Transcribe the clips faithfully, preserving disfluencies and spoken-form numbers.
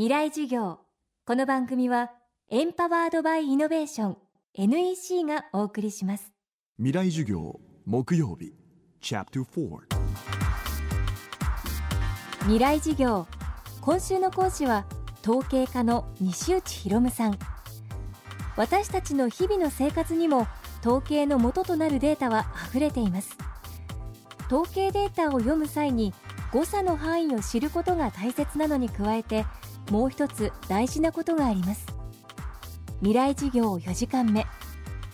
未来授業。この番組はエンパワードバイイノベーション エヌイーシー がお送りします。未来授業木曜日チャプターよん、未来授業。今週の講師は統計家の西内博夢さん。私たちの日々の生活にも統計の元となるデータはあふれています。統計データを読む際に誤差の範囲を知ることが大切なのに加えて、もう一つ大事なことがあります。未来授業よじかんめ、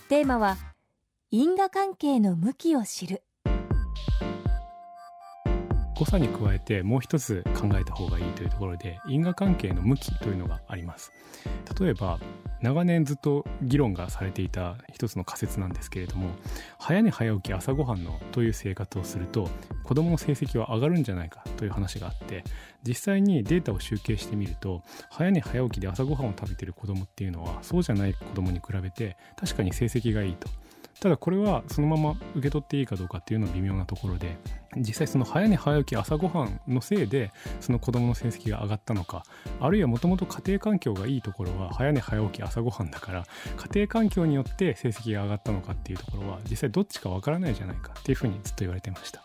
テーマは因果関係の向きを知る。誤差に加えてもう一つ考えた方がいいというところで、因果関係の向きというのがあります。例えば長年ずっと議論がされていた一つの仮説なんですけれども、早寝早起き朝ごはんのという生活をすると子どもの成績は上がるんじゃないかという話があって、実際にデータを集計してみると、早寝早起きで朝ごはんを食べている子どもっていうのはそうじゃない子どもに比べて確かに成績がいいと。ただこれはそのまま受け取っていいかどうかっていうのは微妙なところで、実際その早寝早起き朝ごはんのせいでその子どもの成績が上がったのか、あるいはもともと家庭環境がいいところは早寝早起き朝ごはんだから家庭環境によって成績が上がったのかっていうところは、実際どっちかわからないじゃないかっていうふうにずっと言われてました。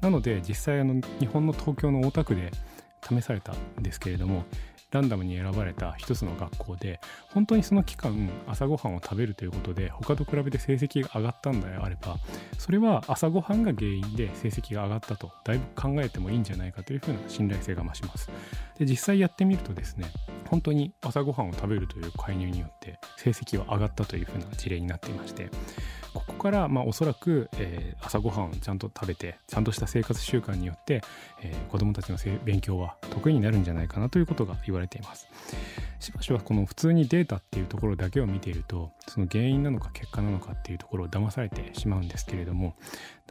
なので実際あの日本の東京の大田区で試されたんですけれども、ランダムに選ばれた一つの学校で本当にその期間朝ごはんを食べるということで他と比べて成績が上がったんであれば、それは朝ごはんが原因で成績が上がったとだいぶ考えてもいいんじゃないかというふうな信頼性が増します。で実際やってみるとですね、本当に朝ごはんを食べるという介入によって成績は上がったというふうな事例になっていまして、ここからまあおそらくえ朝ごはんをちゃんと食べてちゃんとした生活習慣によってえ子どもたちの勉強は得意になるんじゃないかなということが言われています。しばしばこの普通にデータっていうところだけを見ていると、その原因なのか結果なのかっていうところを騙されてしまうんですけれども、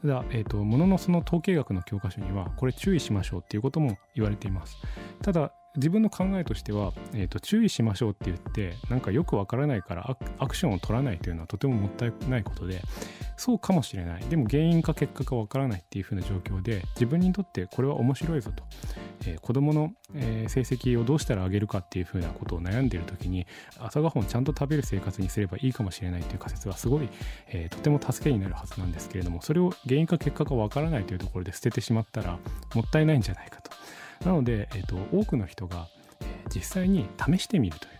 ただ、えーと、もののその統計学の教科書にはこれ注意しましょうっていうことも言われています。ただ自分の考えとしては、えーと、注意しましょうって言ってなんかよくわからないからアクションを取らないというのはとてももったいないことで、そうかもしれない、でも原因か結果かわからないっていう風な状況で自分にとってこれは面白いぞと、えー、子どもの、えー、成績をどうしたら上げるかっていう風なことを悩んでいる時に朝ごはんをちゃんと食べる生活にすればいいかもしれないという仮説はすごい、えー、とても助けになるはずなんですけれども、それを原因か結果かわからないというところで捨ててしまったらもったいないんじゃないかと。なので、えーと、多くの人が、えー、実際に試してみるという、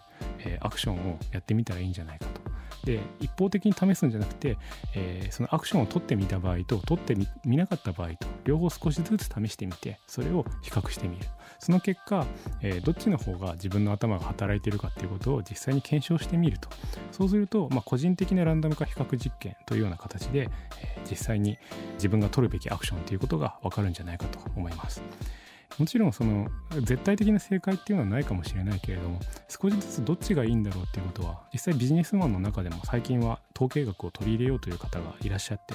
えー、アクションをやってみたらいいんじゃないかと。で一方的に試すんじゃなくて、えー、そのアクションを取ってみた場合と取ってみなかった場合と両方少しずつ試してみて、それを比較してみる。その結果、えー、どっちの方が自分の頭が働いているかということを実際に検証してみると。そうすると、まあ、個人的なランダム化比較実験というような形で、えー、実際に自分が取るべきアクションということが分かるんじゃないかと思います。もちろんその絶対的な正解っていうのはないかもしれないけれども、少しずつどっちがいいんだろうっていうことは実際ビジネスマンの中でも最近は統計学を取り入れようという方がいらっしゃって、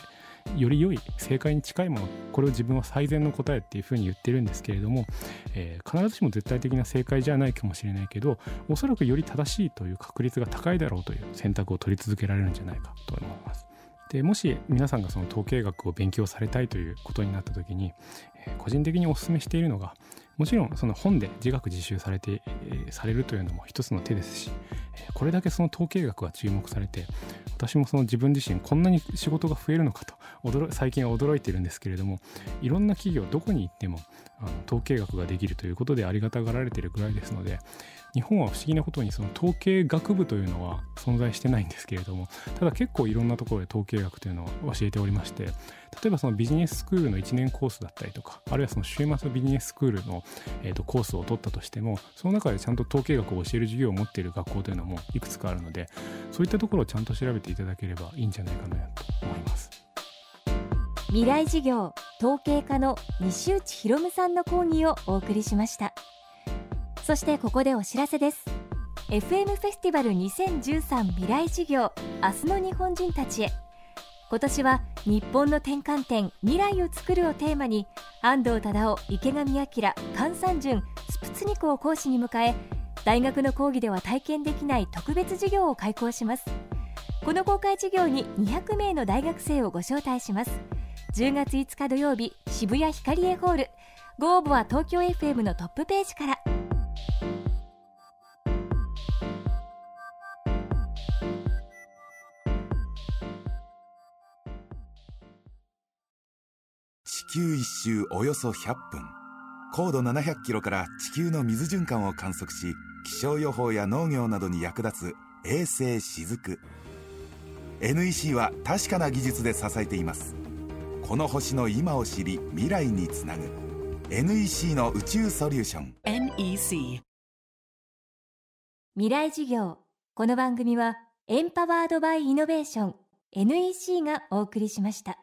より良い正解に近いもの、これを自分は最善の答えっていうふうに言ってるんですけれども、えー、必ずしも絶対的な正解じゃないかもしれないけど、おそらくより正しいという確率が高いだろうという選択を取り続けられるんじゃないかと思います。でもし皆さんがその統計学を勉強されたいということになった時に、えー、個人的にお勧めしているのが、もちろんその本で自学自習されて、えー、されるというのも一つの手ですし、えー、これだけその統計学が注目されて、私もその自分自身こんなに仕事が増えるのかと驚最近は驚いているんですけれども、いろんな企業どこに行ってもあの統計学ができるということでありがたがられているぐらいですので、日本は不思議なことにその統計学部というのは存在してないんですけれども、ただ結構いろんなところで統計学というのを教えておりまして、例えばそのビジネススクールのいちねんコースだったりとか、あるいはその週末ビジネススクールの、えーと、コースを取ったとしても、その中でちゃんと統計学を教える授業を持っている学校というのもいくつかあるので、そういったところをちゃんと調べていただければいいんじゃないかなと思います。未来授業、統計家の西内博夢さんの講義をお送りしました。そしてここでお知らせです。 エフエム フェスティバルにせんじゅうさん未来授業、明日の日本人たちへ。今年は日本の転換点、未来を作るをテーマに、安藤忠雄、池上彰、菅三淳、スプツニコを講師に迎え、大学の講義では体験できない特別授業を開講します。この公開授業ににひゃくめいの大学生をご招待します。じゅうがついつか土曜日、渋谷ヒカリエホール。ご応募は東京 エフエム のトップページから。地球一周およそひゃっぷん、高度ななひゃくキロから地球の水循環を観測し、気象予報や農業などに役立つ衛星しずく。 エヌイーシー は確かな技術で支えています。この星の今を知り、未来につなぐ エヌイーシー の宇宙ソリューション エヌイーシー 未来事業。この番組はエンパワードバイイノベーション エヌイーシー がお送りしました。